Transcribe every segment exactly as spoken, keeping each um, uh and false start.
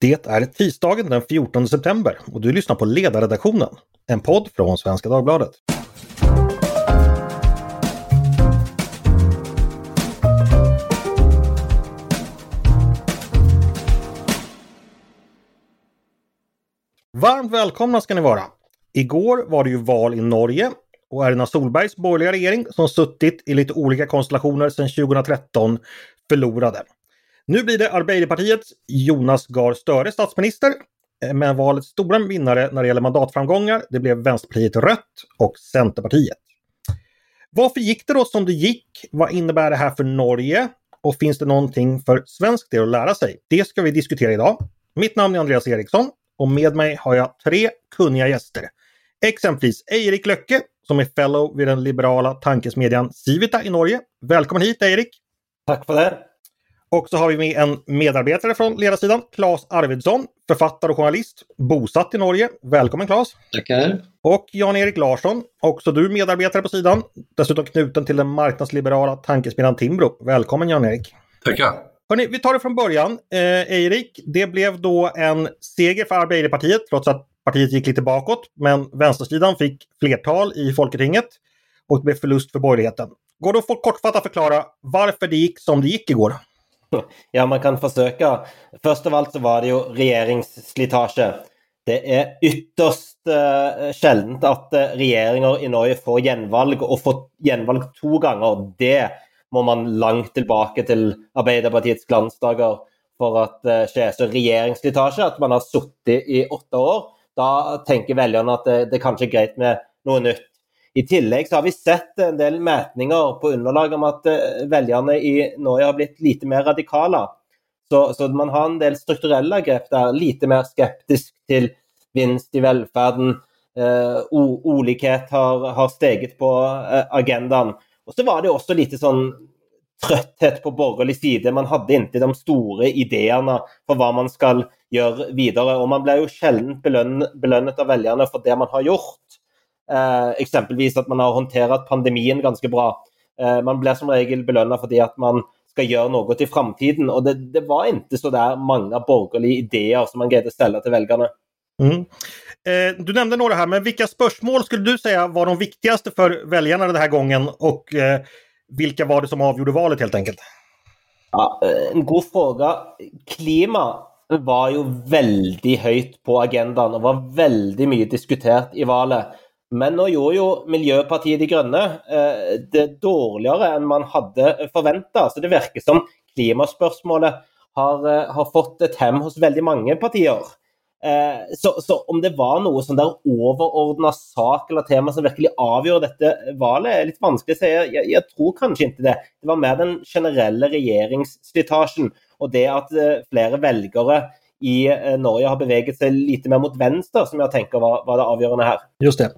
Det är tisdagen den fjortonde september och du lyssnar på Ledarredaktionen, en podd från Svenska Dagbladet. Varmt välkomna ska ni vara. Igår var det ju val i Norge och Erna Solbergs borgerliga regering, som suttit i lite olika konstellationer sedan tjugohundratretton, förlorade. Nu blir det Arbeiderpartiets Jonas Gahr Støre statsminister, men valets stora vinnare när det gäller mandatframgångar, det blev Vänsterpartiet Rött och Centerpartiet. Varför gick det då som det gick? Vad innebär det här för Norge? Och finns det någonting för svensk del att lära sig? Det ska vi diskutera idag. Mitt namn är Andreas Ericson och med mig har jag tre kunniga gäster. Exempelvis Eirik Løkke, som är fellow vid den liberala tankesmedjan Civita i Norge. Välkommen hit, Eirik! Tack för det! Och så har vi med en medarbetare från ledarsidan, Claes Arvidsson, författare och journalist, bosatt i Norge. Välkommen Claes! Tackar! Och Janerik Larsson, också du medarbetare på sidan, dessutom knuten till den marknadsliberala tankesmedjan Timbro. Välkommen Janerik! Tackar! Hörrni, vi tar det från början. Eh, Eirik, det blev då en seger för Arbeiderpartiet, trots att partiet gick lite bakåt, men vänstersidan fick flertal i Folketinget och det blev förlust för borgerligheten. Går det att kortfattat förklara varför det gick som det gick igår? Ja, man kan försöka. Först av allt så var det ju regeringsslitage. Det är ytterst eh, sjeldent att eh, regeringar i Norge får genvalg och fått genvalg två gånger. Det må man långt tillbaka till Arbeiderpartiets glansdagar för att eh, ske. Så regeringsslitage, att man har suttit i åtta år, då tänker väljarna att det, det kanske är grejt med något nytt. I tillägg så har vi sett en del mätningar på underlag om att väljarna i Norge har blivit lite mer radikala. Så, så man har en del strukturella grepp där, lite mer skeptisk till vinst i välfärden. Eh, o- olikhet har, har steget på eh, agendan. Och så var det också lite sån trötthet på borgerlig sida. Man hade inte de stora idéerna för vad man ska göra vidare. Och man blev ju sällan belön- belönat av väljarna för det man har gjort. Eh, exempelvis att man har hanterat pandemin ganska bra. Eh, man blir som regel belönad för det att man ska göra något i framtiden, och det, det var inte så där många borgerliga idéer som man gärna ställa till väljarna. Mm. Eh, du nämnde några här, men vilka spörsmål skulle du säga var de viktigaste för väljarna den här gången, och eh, vilka var det som avgjorde valet helt enkelt? Ja, en god fråga. Klima var ju väldigt högt på agendan och var väldigt mycket diskuterat i valet. Men nu gjorde ju Miljøpartiet i De Grønne eh, det dårligere än man hade förväntat. Så det verkar som klimaspörsmålet har, har fått ett hem hos väldigt många partier. Eh, så, så om det var något sån där överordnad sak eller tema som verkligen avgör detta valet är lite vanskligt att säga. Jag, jag tror kanske inte det. Det var med den generella regeringsslitagen och det att eh, flera väljare i Norge har bevägat sig lite mer mot vänster, som jag tänker var, var det avgörande här. Just det. Ska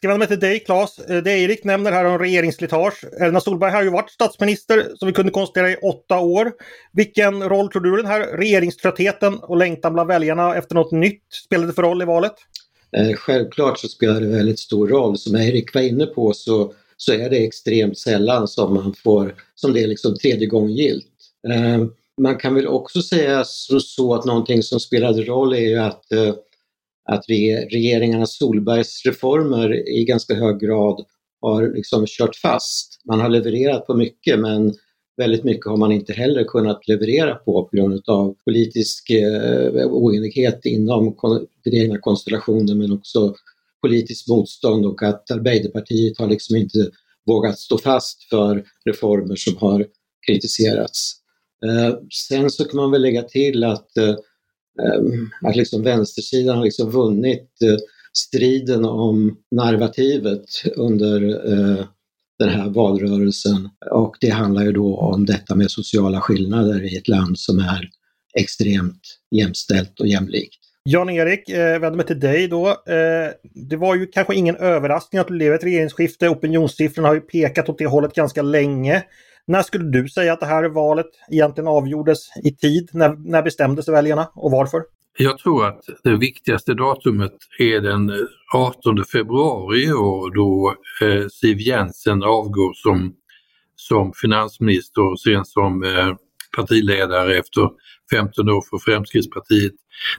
vi vända mig till dig, Claes. Det Erik nämner här om regeringsslitage. Erna Solberg har ju varit statsminister, som vi kunde konstatera, i åtta år. Vilken roll tror du den här regeringströttheten och längtan bland väljarna efter något nytt spelade för roll i valet? Självklart så spelar det väldigt stor roll. Som Erik var inne på så, så är det extremt sällan som man får, som det är liksom tredje gången gilt. Man kan väl också säga så, så att någonting som spelade roll är ju att, att regeringarnas Solbergs reformer i ganska hög grad har liksom kört fast. Man har levererat på mycket, men väldigt mycket har man inte heller kunnat leverera på på grund av politisk oenighet inom den egna konstellationen, men också politiskt motstånd, och att Arbeiderpartiet har liksom inte vågat stå fast för reformer som har kritiserats. Eh, sen så kan man väl lägga till att, eh, att liksom vänstersidan har liksom vunnit eh, striden om narrativet under eh, den här valrörelsen, och det handlar ju då om detta med sociala skillnader i ett land som är extremt jämställt och jämlikt. Jan-Erik, eh, vänder mig till dig då. Eh, det var ju kanske ingen överraskning att det blev ett regeringsskifte. Opinionssiffrorna har ju pekat åt det hållet ganska länge. När skulle du säga att det här valet egentligen avgjordes i tid? När, när bestämdes väljarna och varför? Jag tror att det viktigaste datumet är den artonde februari i år, då eh, Siv Jensen avgår som, som finansminister och sen som eh, partiledare efter femton år för Fremskrittspartiet.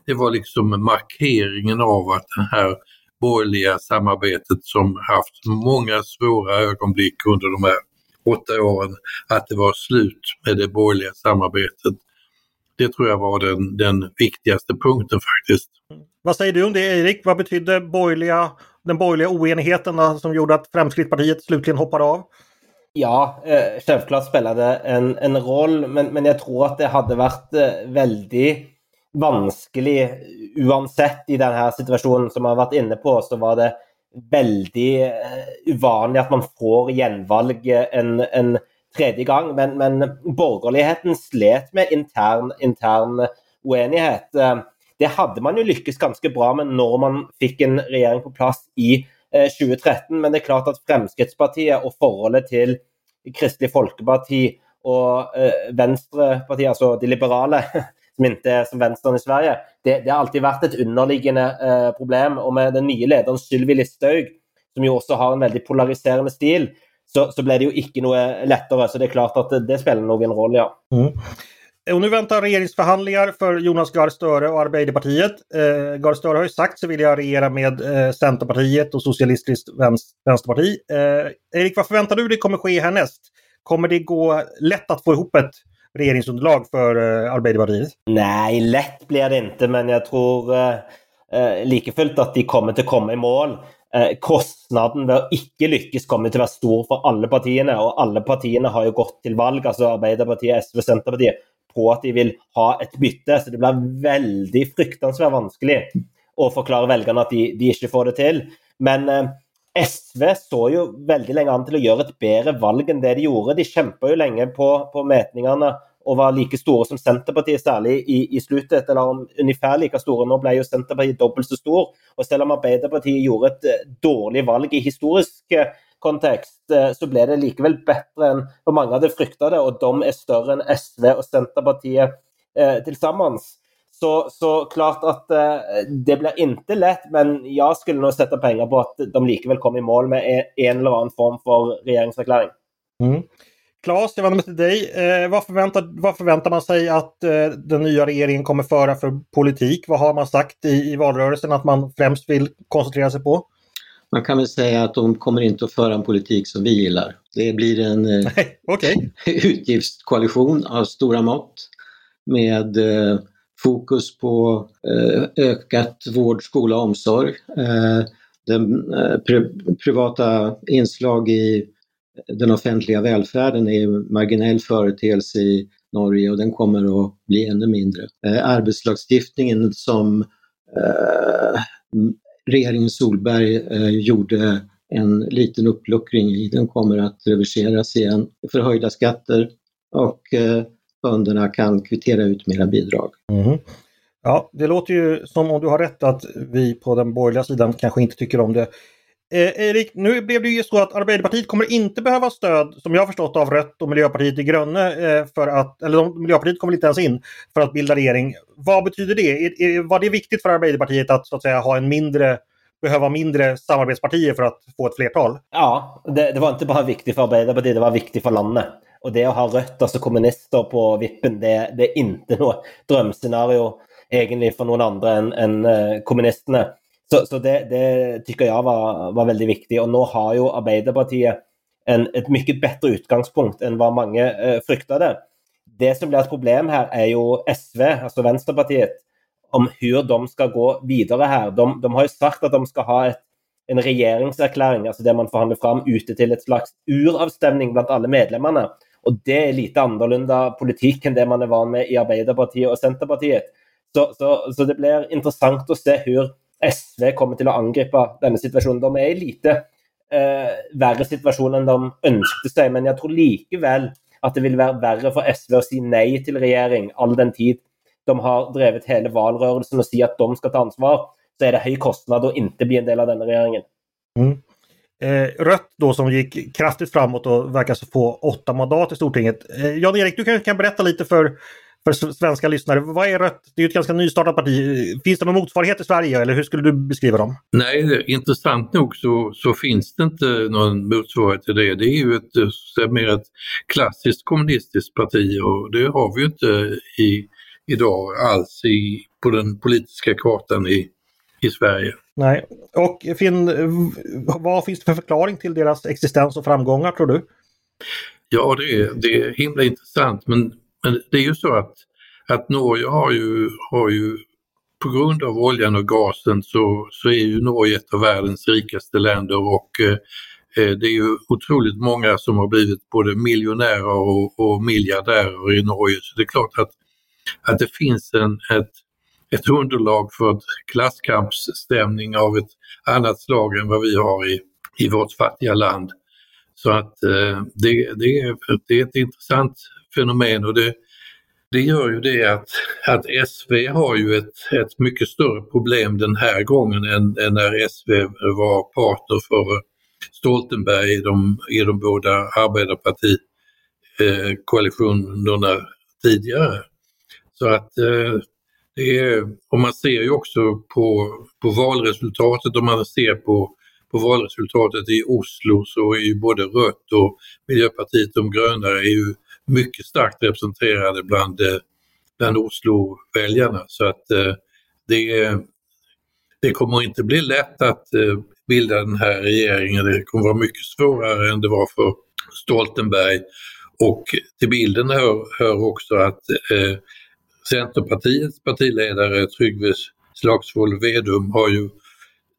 Det var liksom markeringen av att det här borgerliga samarbetet som haft många svåra ögonblick under de här åtta åren, att det var slut med det borgerliga samarbetet. Det tror jag var den, den viktigaste punkten faktiskt. Vad säger du om det, Erik? Vad betydde borgerliga, den borgerliga oenigheten som gjorde att Fremskrittspartiet slutligen hoppade av? Ja, eh, självklart spelade en, en roll, men, men jag tror att det hade varit eh, väldigt vanskelig uansett i den här situationen som man har varit inne på, så var det väldigt eh, ovanligt att man får genvalg en, en tredje gång, men, men borgerligheten slet med intern, intern oenighet. Eh, det hade man ju lyckats ganska bra med när man fick en regering på plats i tjugotretton, men det är klart att Fremskrittspartiet och förhållet till Kristelig Folkeparti och eh, Vänsterpartiet, alltså de liberala som inte är som vänstern i Sverige, det, det har alltid varit ett underliggande eh, problem, och med den nya ledaren Sylvi Listaug som ju också har en väldigt polariserande stil, så, så blev det ju inte något lättare, så det är klart att det, det spelar någon roll, ja. Mm. Och nu väntar regeringsförhandlingar för Jonas Gahr Støre och Arbeiderpartiet. Eh, Gahr Støre har ju sagt så vill jag regera med eh, Centerpartiet och Socialistisk Vänsterparti. Eh, Erik, vad förväntar du det kommer ske härnäst? Kommer det gå lätt att få ihop ett regeringsunderlag för eh, Arbeiderpartiet? Nej, lätt blir det inte, men jag tror eh, eh, likafullt att de kommer till komma i mål. Eh, kostnaden ved å ikke lykkes kommer til å være stor for alle partiene, og alle partiene har jo gått til valg, altså Arbeiderpartiet, S V, Senterpartiet, på att de vill ha ett bytte, så det blir väldigt fruktansvärt vanskligt att förklara väljarna att de, de inte får det till. Men eh, S V så ju väldigt länge an till att göra ett bättre valg än det de gjorde. De kämpade ju länge på, på mätningarna och var lika stora som Centerpartiet, särskilt i, i slutet, eller om, ungefär lika stora. Nu blev ju Centerpartiet dubbelt så stor, och selv om Arbeiderpartiet gjorde ett dåligt valg i historisk kontext, så blev det likväl bättre än vad många hade fruktade, och de är större än S V och Centerpartiet eh, tillsammans. Så, så klart att eh, det blir inte lätt, men jag skulle nog sätta pengar på att de likväl kom i mål med en eller annan form för regeringserkläring. Mm. Claes, jag vänder mig till dig. Eh, vad, förväntar, vad förväntar man sig att eh, den nya regeringen kommer föra för politik? Vad har man sagt i, i valrörelsen att man främst vill koncentrera sig på? Man kan väl säga att de kommer inte att föra en politik som vi gillar. Det blir en Nej, okay. utgiftskoalition av stora mått med eh, fokus på eh, ökat vård, skola och omsorg. Eh, den, eh, pri- privata inslag i den offentliga välfärden är en marginell företeelse i Norge, och den kommer att bli ännu mindre. Eh, arbetslagstiftningen som... Eh, regeringen Solberg eh, gjorde en liten uppluckring i, den kommer att reverseras igen, förhöjda skatter, och eh, bönderna kan kvittera ut mera bidrag. Mm. Ja, det låter ju som om du har rätt att vi på den borgerliga sidan kanske inte tycker om det. Eh, Erik, nu blev det ju så att Arbeiderpartiet kommer inte behöva stöd, som jag har förstått, av Rött och Miljöpartiet i Grönne, eh, för att, eller de, Miljöpartiet kommer inte ens in för att bilda regering. Vad betyder det? Är, är, var det viktigt för Arbeiderpartiet att, så att säga, ha en mindre, behöva mindre samarbetspartier för att få ett flertal? Ja, det, det var inte bara viktigt för Arbeiderpartiet, det var viktigt för landet. Och det att ha Rött, alltså kommunister, på vippen, det, det är inte något drömscenario egentligen för någon andra än, än eh, kommunisterna. Så, så det, det tycker jag var, var väldigt viktigt, och nu har ju Arbeiderpartiet en, ett mycket bättre utgångspunkt än vad många eh, fruktade. Det som blir ett problem här är ju S V, alltså Vänsterpartiet, om hur de ska gå vidare här. De, de har ju sagt att de ska ha ett, en regeringserkläring, alltså det man förhandlar fram ute till ett slags uravstämning bland alla medlemmarna. Och det är lite annorlunda politik än det man är van med i Arbeiderpartiet och Centerpartiet. Så, så, så det blir intressant att se hur S V kommer till att angripa denna situation. De är i lite eh, värre situation än de önskade sig, men jag tror likväl att det vill vara värre för S V att säga nej till regering all den tid de har drivit hela valrörelsen och säga att de ska ta ansvar, så är det hög kostnad och inte bli en del av denna regeringen. Mm. Eh, Rött då, som gick kraftigt framåt och verkar så få åtta mandat i Stortinget. Eh, Jan-Erik, du kan, kan berätta lite för för svenska lyssnare. Vad är Rött? Det är ju ett ganska nystartat parti. Finns det någon motsvarighet i Sverige, eller hur skulle du beskriva dem? Nej, intressant nog så, så finns det inte någon motsvarighet till det. Det är ju ett mer ett klassiskt kommunistiskt parti, och det har vi ju inte i, idag alls i, på den politiska kartan i, i Sverige. Nej, och Finn, vad finns det för förklaring till deras existens och framgångar, tror du? Ja, det är, det är himla intressant, men Men det är ju så att, att Norge har ju, har ju, på grund av oljan och gasen så, så är ju Norge ett av världens rikaste länder, och eh, det är ju otroligt många som har blivit både miljonärer och, och miljardärer i Norge. Så det är klart att, att det finns en, ett, ett underlag för ett klasskampsstämning av ett annat slag än vad vi har i, i vårt fattiga land. Så att eh, det, det, är, det är ett intressant fenomen, och det, det gör ju det att, att S V har ju ett, ett mycket större problem den här gången än, än när S V var partner för Stoltenberg i de, i de båda Arbeiderpartikoalitionerna eh, tidigare. Så att eh, det är, och man ser ju också på, på valresultatet, om man ser på På valresultatet i Oslo, så är ju både Rött och Miljöpartiet de Gröna är ju mycket starkt representerade bland, bland Oslo-väljarna. Så att eh, det, det kommer inte bli lätt att eh, bilda den här regeringen. Det kommer vara mycket svårare än det var för Stoltenberg. Och till bilden hör, hör också att eh, Centerpartiets partiledare Trygve Slagsvold Vedum har ju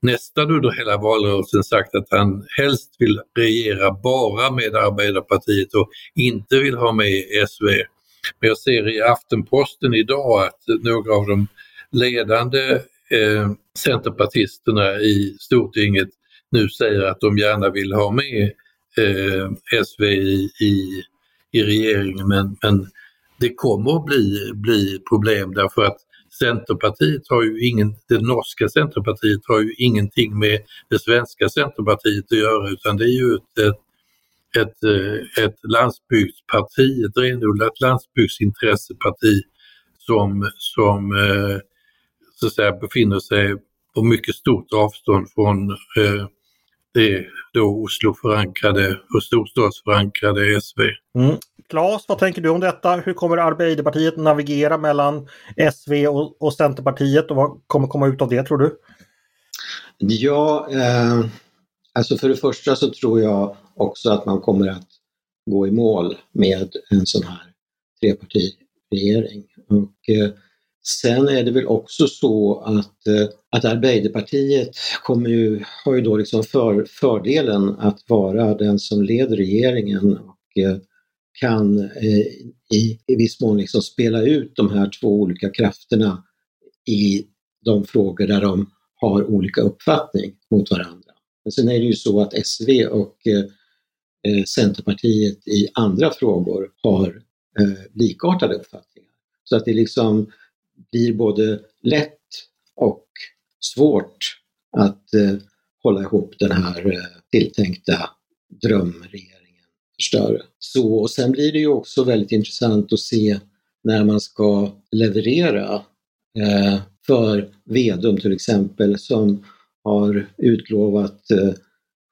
nästan under hela valrörelsen sagt att han helst vill regera bara med Arbeiderpartiet och inte vill ha med S V. Men jag ser i Aftenposten idag att några av de ledande eh, centerpartisterna i Stortinget nu säger att de gärna vill ha med eh, S V i, i, i regeringen. Men, men det kommer att bli, bli problem, därför att Centerpartiet har ju ingen, det norska Centerpartiet har ju ingenting med det svenska Centerpartiet att göra, utan det är ju ett, ett, ett landsbygdsparti, ett renodlat landsbygdsintresseparti som, som så att säga, befinner sig på mycket stort avstånd från det då Oslo-förankrade och storstadsförankrade S V. Mm. Claes, vad tänker du om detta? Hur kommer Arbeiderpartiet navigera mellan S V och, och Centerpartiet, och vad kommer komma ut av det, tror du? Ja, eh, alltså för det första så tror jag också att man kommer att gå i mål med en sån här trepartiregering. Och eh, sen är det väl också så att, eh, att Arbeiderpartiet kommer ju, har ju då liksom för, fördelen att vara den som leder regeringen och eh, kan eh, i, i viss mån liksom spela ut de här två olika krafterna i de frågor där de har olika uppfattning mot varandra. Men sen är det ju så att S V och eh, Centerpartiet i andra frågor har eh, likartade uppfattningar. Så att det liksom blir både lätt och svårt att eh, hålla ihop den här eh, tilltänkta drömregeringen. Större. Så, och sen blir det ju också väldigt intressant att se när man ska leverera eh, för Vedum till exempel, som har utlovat eh,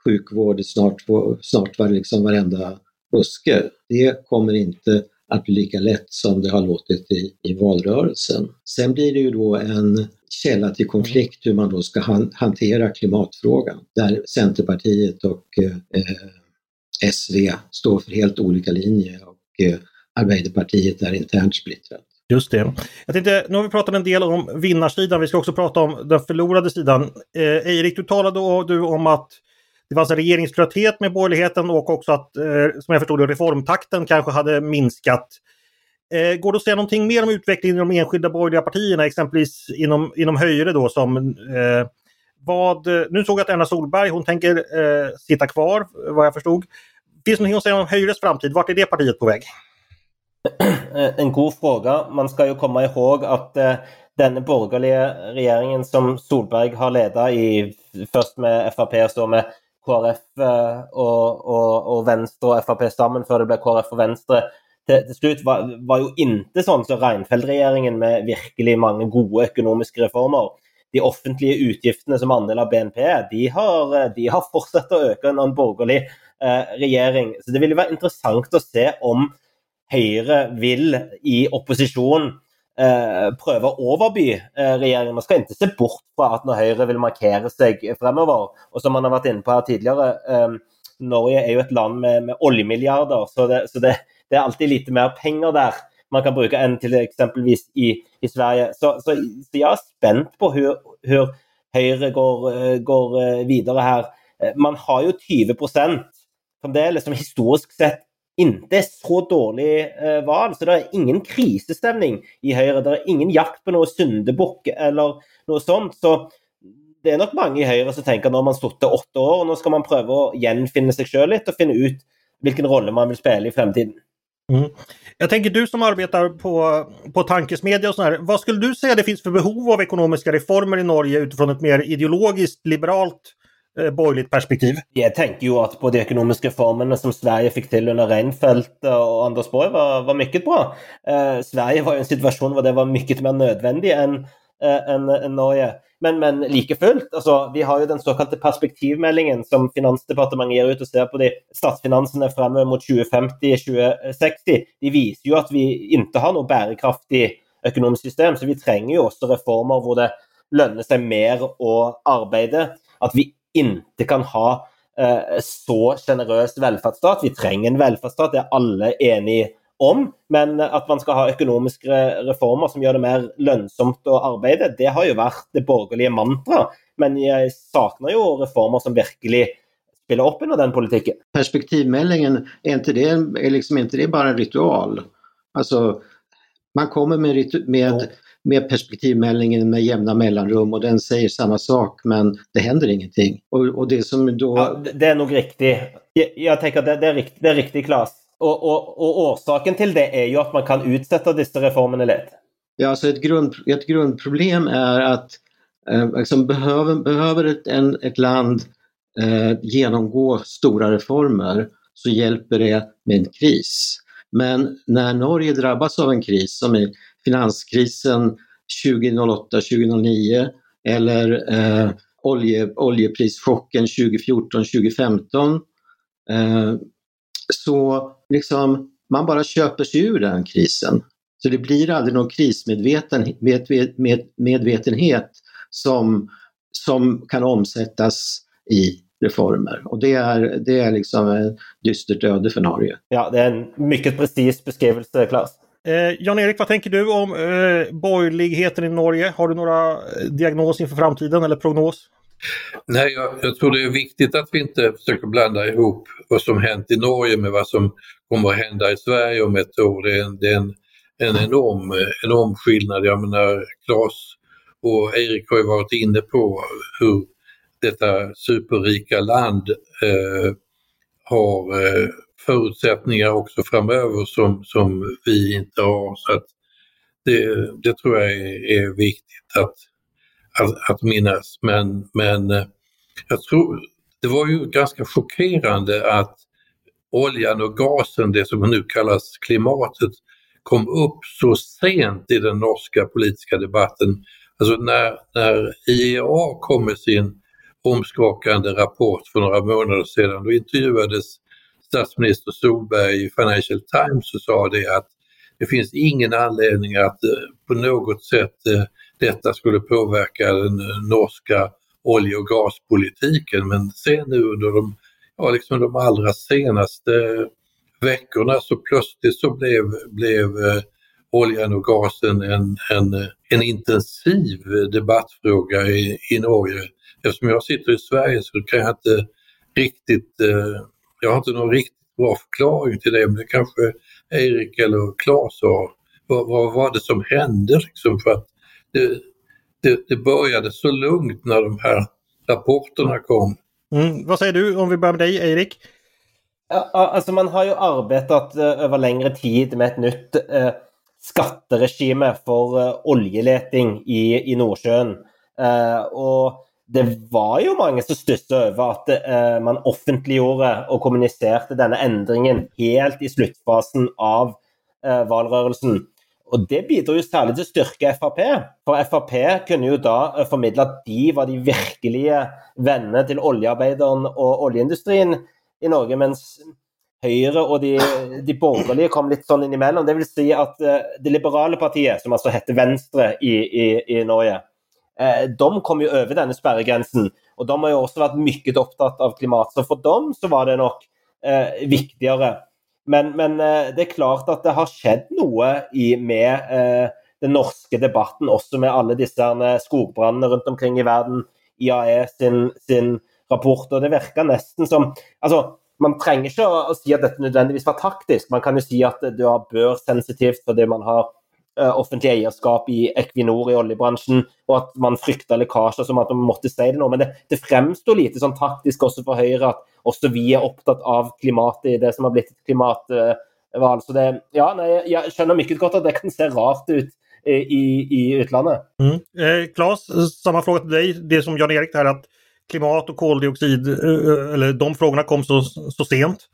sjukvård snart, snart var liksom varenda buske. Det kommer inte att bli lika lätt som det har låtit i, i valrörelsen. Sen blir det ju då en källa till konflikt hur man då ska han, hantera klimatfrågan, där Centerpartiet och eh, S V står för helt olika linjer, och eh, Arbeiderpartiet är internt splittrat. Just det. Jag tänkte, nu har vi pratat en del om vinnarsidan, vi ska också prata om den förlorade sidan. Eh, Eirik, du talade då, du om att det var en regeringströtthet med borgerligheten, och också att, eh, som jag förstod, reformtakten kanske hade minskat. Eh, går det att säga någonting mer om utvecklingen i de enskilda borgerliga partierna, exempelvis inom, inom Høyre då, som... Eh, Vad, nu såg jag att Erna Solberg, hon tänker eh, sitta kvar, vad jag förstod. Finns det någonting att säga om Høyres framtid? Vart är det partiet på väg? En god fråga. Man ska ju komma ihåg att eh, den borgerliga regeringen som Solberg har ledat i, först med F H P och så med K R F och, och, och Venstre och F H P sammen, för det blev K R F och Venstre till slut var, var ju inte sån som Reinfeldt-regeringen med verkligen många goda ekonomiska reformer. De offentliga utgifterna som andel av B N P, de har, de har fortsatt att öka under en borgerlig eh, regering. Så det ville vara intressant att se om Høyre vill i opposition eh, pröva överby eh, regeringen. Man ska inte se bort på att när Høyre vill markera sig framöver, och som man har varit inne på här tidigare, eh, Norge är ju ett land med, med oljemiljarder, så, det, så det, det är alltid lite mer pengar där man kan bruka än till exempelvis i, i Sverige. Så, så, så jag är spänd på hur, hur Høyre går, går vidare här. Man har ju tjugo procent som det är liksom historiskt sett inte så dålig eh, val, så det är ingen krisestämning i Høyre, det är ingen jakt på någon syndebock eller något sånt, så det är nog många i Høyre som tänker när man suttit åtta år och nu ska man pröva att genfinna sig själv lite och finna ut vilken roll man vill spela i framtiden. Mm. Jag tänker du som arbetar på, på tankesmedja och sådär, vad skulle du säga det finns för behov av ekonomiska reformer i Norge utifrån ett mer ideologiskt, liberalt eh, borgerligt perspektiv? Jag tänker ju att på de ekonomiska reformerna som Sverige fick till under Reinfeldt och Anders Borg var, var mycket bra. Eh, Sverige var ju en situation där det var mycket mer nödvändigt än, eh, än, än Norge. Men, men lika fullt, alltså, vi har ju den så kallade perspektivmeldingen som Finansdepartementet ger ut och ser på de statsfinanserna framme mot tjugo femtio till tjugo sextio. Det visar ju att vi inte har något bärkraftigt ekonomiskt system, så vi tränger ju också reformer där det lönar sig mer att arbeta. Att vi inte kan ha eh, så generös välfärdsstat. Vi tränger en välfärdsstat, det är alla eniga om, men att man ska ha ekonomiska reformer som gör det mer lönsamt att arbeta, det har ju varit det borgerliga mantra, men jag saknar ju reformer som verkligen spelar upp under den politiken. Perspektivmeldingen, är inte det, är liksom inte det bara en ritual? Alltså, man kommer med, ritu- med, mm. med perspektivmeldingen med jämna mellanrum och den säger samma sak, men det händer ingenting. Och, och det som då... Ja, det är nog riktigt. Jag, jag tänker att det, det är riktigt, det är riktigt klart. Och, och, och orsaken till det är ju att man kan utsätta dessa reformerna lätt. Ja, alltså ett, grund, ett grundproblem är att eh, liksom behöver, behöver ett, en, ett land eh, genomgå stora reformer, så hjälper det med en kris. Men när Norge drabbas av en kris som är finanskrisen tjugohundraåtta tjugohundranio eller eh, olje, oljeprischocken tjugofjorton tjugofemton eh, så liksom man bara köper sig ur den krisen. Så det blir aldrig någon krismedvetenhet med, med, medvetenhet som, som kan omsättas i reformer. Och det är, det är liksom en dystert öde för Norge. Ja, det är en mycket precis beskrivelse, Claes. Eh, Jan-Erik, vad tänker du om eh, borgerligheten i Norge? Har du några diagnos inför framtiden eller prognos? Nej, jag, jag tror det är viktigt att vi inte försöker blanda ihop vad som hänt i Norge med vad som kommer att hända i Sverige om ett år. Det är en, det är en, en enorm, enorm skillnad. Jag menar, Claes och Erik har ju varit inne på hur detta superrika land eh, har eh, förutsättningar också framöver som, som vi inte har. Så att det, det tror jag är, är viktigt att Att, att minnas, men, men jag tror det var ju ganska chockerande att oljan och gasen, det som nu kallas klimatet, kom upp så sent i den norska politiska debatten. Alltså när, när I E A kom med sin omskakande rapport för några månader sedan, då intervjuades statsminister Solberg i Financial Times och sa det att det finns ingen anledning att på något sätt detta skulle påverka den norska olje- och gaspolitiken. Men sen nu under de, ja, liksom de allra senaste veckorna så plötsligt så blev, blev oljan och gasen en, en, en intensiv debattfråga i, i Norge. Eftersom jag sitter i Sverige så kan jag inte riktigt, jag har inte någon riktigt bra förklaring till det, men det kanske Erik eller Claes har. Vad, vad var det som hände liksom, för att Det, det, det började så lugnt när de här rapporterna kom. Mm. Vad säger du om vi börjar med dig, Erik? Ja, alltså man har ju arbetat eh, över längre tid med ett nytt eh, skatteregime för eh, oljeletning i, i Nordsjön. Eh, och det var ju många som stussade över att eh, man offentliggjorde och kommunicerade denna ändringen helt i slutfasen av eh, valrørelsen. Og det bidrar jo særlig til å styrke F R P, for F R P kunne jo da formidle at de var de virkelige vennene til oljearbeideren og oljeindustrien i Norge, mens Høyre og de, de borgerlige kom litt sånn innimellom. Det vil si at det liberale partiet, som altså heter Venstre i, i, i Norge, de kom jo over denne sperregrensen, og de har jo også vært mykket opptatt av klimat, så for dem så var det nok eh, viktigere. Men, men det er klart at det har skjedd noe i, med eh, den norske debatten, også med alle disse skogbrannene rundt omkring i verden, I E A sin, sin rapport, og det virker nesten som... Altså, man trenger ikke å si at dette nødvendigvis var taktisk, man kan jo si at det var børsensitivt fordi man har offentlig eierskap i Equinor i oljebransjen, og at man frykta lekkasjer som at man måtte si det nå, men det, det fremstod lite sånn taktisk også for Høyre at også vi er opptatt av klimatet i det som har blitt et klimatvalg, så det, ja, nei, jeg skjønner mye godt at det kan se rart ut i, i utlandet. Mm. Eh, Claes, samma fråga till dig, det som Janerik här, att klimat och koldioxid, eller de frågorna kom så, så sent?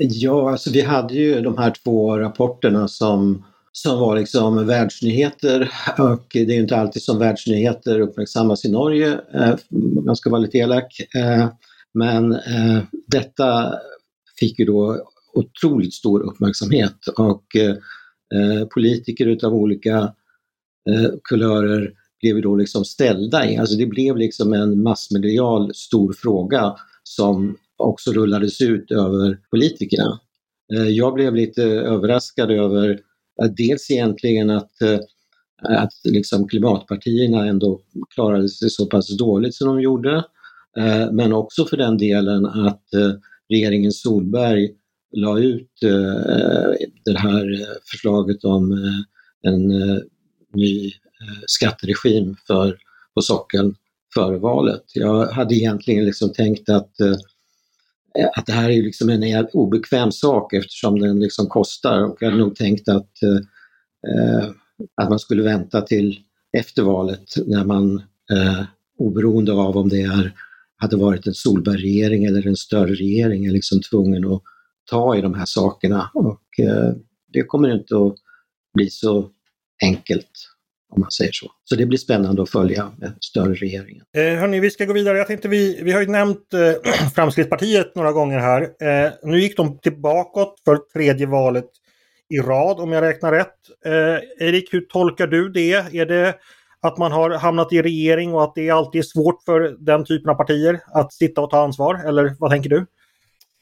Ja, alltså vi hade ju de här två rapporterna som som var liksom världsnyheter, och det är ju inte alltid som världsnyheter uppmärksammas i Norge, eh, man ska vara lite elak, eh, men eh, detta fick ju då otroligt stor uppmärksamhet, och eh, politiker utav olika eh, kulörer blev ju då liksom ställda i, alltså det blev liksom en massmedial stor fråga som också rullades ut över politikerna. Eh, jag blev lite överraskad över dels egentligen att, att liksom klimatpartierna ändå klarade sig så pass dåligt som de gjorde, men också för den delen att regeringen Solberg la ut det här förslaget om en ny skatteregim för, på sockeln före valet. Jag hade egentligen liksom tänkt att att det här är liksom en obekväm sak eftersom den liksom kostar, och jag hade nog tänkt att, eh, att man skulle vänta till efter valet när man, eh, oberoende av om det är, hade varit en Solberg-regering eller en större regering, är liksom tvungen att ta i de här sakerna, och eh, det kommer inte att bli så enkelt, om man säger så. Så det blir spännande att följa med större regeringen. Eh, hörni, vi ska gå vidare. Jag tänkte vi, vi har ju nämnt eh, Fremskrittspartiet några gånger här. Eh, nu gick de tillbaka för tredje valet i rad, om jag räknar rätt. Eh, Erik, hur tolkar du det? Är det att man har hamnat i regering och att det alltid är svårt för den typen av partier att sitta och ta ansvar? Eller vad tänker du?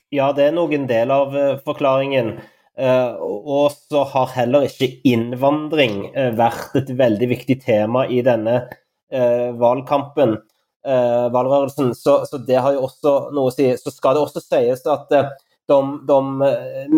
Ja, det är nog en del av eh, förklaringen. Uh, og så har heller ikke innvandring uh, vært et veldig viktig tema i denne uh, valgkampen, uh, valrørelsen, så, så det har jo også noe å si. Så skal det også sies at uh, de, de uh,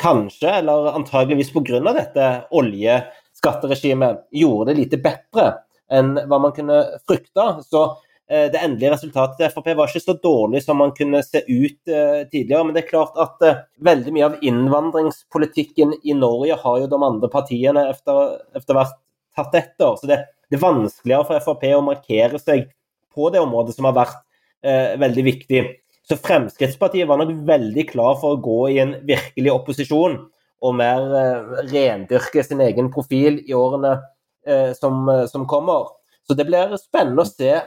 kanskje, eller antageligvis på grunn av dette oljeskatteregimet, gjorde det lite bedre enn hva man kunne frykte, så uh, det endelige resultatet til F R P var ikke så dårlig som man kunne se ut uh, tidligere, men det er klart at uh, väldigt mycket av invandringspolitiken i Norge har ju de andra partierna efter efter vart tagit efter, så det det är vanskligare för F R P att markera sig på det område som har varit eh, väldigt viktigt. Så Fremskrittspartiet var nog väldigt klar för att gå i en verklig opposition och mer eh, rendyrka sin egen profil i åren eh, som som kommer. Så det blir spännande att se eh,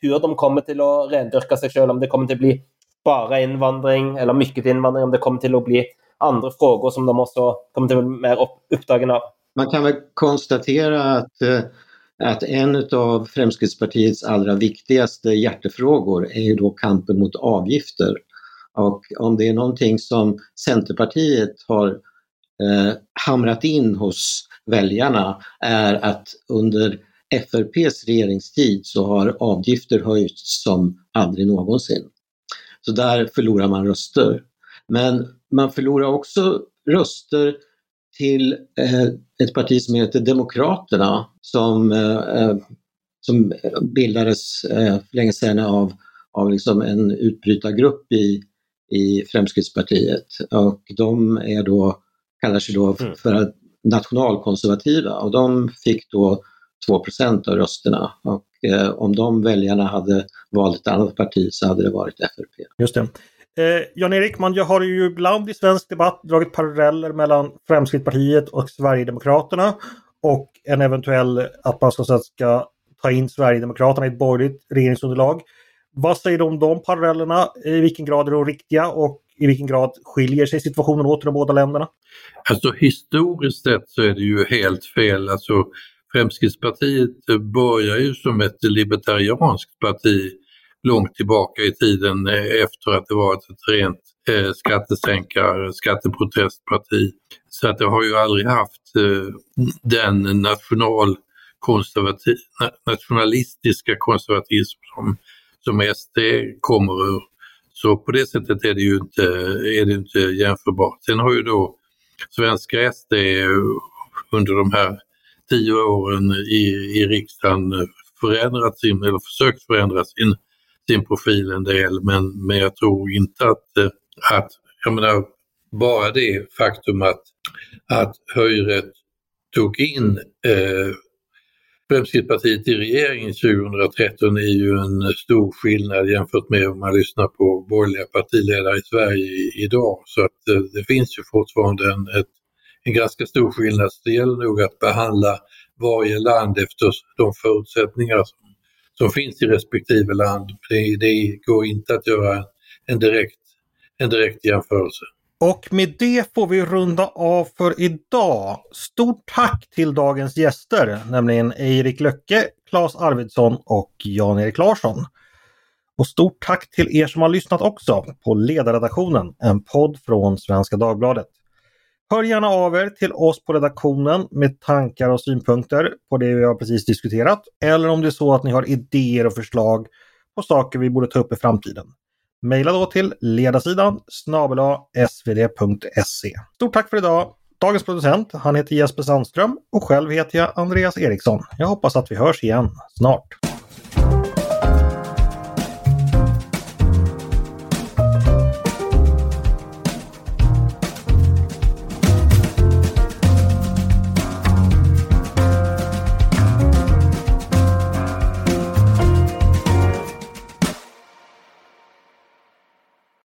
hur de kommer till att rendyrka sig själva, om det kommer till att bli bara invandring eller mycket invandring, om det kommer till att bli andra frågor som de också kommer till att bli mer upptagen av. Man kan väl konstatera att, att en av Fremskrittspartiets allra viktigaste hjärtefrågor är ju då kampen mot avgifter. Och om det är någonting som Centerpartiet har eh, hamrat in hos väljarna, är att under F R P:s regeringstid så har avgifter höjts som aldrig någonsin. Så där förlorar man röster. Men man förlorar också röster till eh, ett parti som heter Demokraterna, som, eh, som bildades eh, länge sedan av, av liksom en utbrytargrupp i, i Fremskrittspartiet. Och de är då, kallar sig då för, för nationalkonservativa, och de fick då två procent av rösterna, och eh, om de väljarna hade valt ett annat parti så hade det varit F R P. Just det. Eh, Jan-Erik, man har ju ibland i svensk debatt dragit paralleller mellan Fremskrittspartiet och Sverigedemokraterna och en eventuell att man så att ska ta in Sverigedemokraterna i ett borgerligt regeringsunderlag. Vad säger du om de parallellerna? I vilken grad är de riktiga och i vilken grad skiljer sig situationen åt i de båda länderna? Alltså historiskt sett så är det ju helt fel. Alltså Fremskrittspartiet börjar ju som ett libertarianskt parti långt tillbaka i tiden efter att det varit ett rent eh, skattesänkar, skatteprotestparti. Så att det har ju aldrig haft eh, den national konservati- nationalistiska konservatism som, som S D kommer ur. Så på det sättet är det ju inte, är det inte jämförbart. Sen har ju då svenska S D under de här tio åren i, i riksdagen förändrat sin, eller försökt förändra sin sin profil en del, men, men jag tror inte att, att jag menar, bara det faktum att, att Høyre tog in eh, Fremskrittspartiet i regeringen tjugohundratretton är ju en stor skillnad jämfört med om man lyssnar på borgerliga partiledare i Sverige i, idag. Så att eh, det finns ju fortfarande en, ett, en ganska stor skillnad. Så det gäller nog att behandla varje land efter de förutsättningar som som finns i respektive land. Det, det går inte att göra en direkt, en direkt jämförelse. Och med det får vi runda av för idag. Stort tack till dagens gäster, nämligen Eirik Løkke, Claes Arvidsson och Janerik Larsson. Och stort tack till er som har lyssnat också på Ledarredaktionen, en podd från Svenska Dagbladet. Hör gärna av er till oss på redaktionen med tankar och synpunkter på det vi har precis diskuterat, eller om det är så att ni har idéer och förslag på saker vi borde ta upp i framtiden. Maila då till ledarsidan snabel-a s v d punkt se. Stort tack för idag! Dagens producent, han heter Jesper Sandström och själv heter jag Andreas Ericson. Jag hoppas att vi hörs igen snart.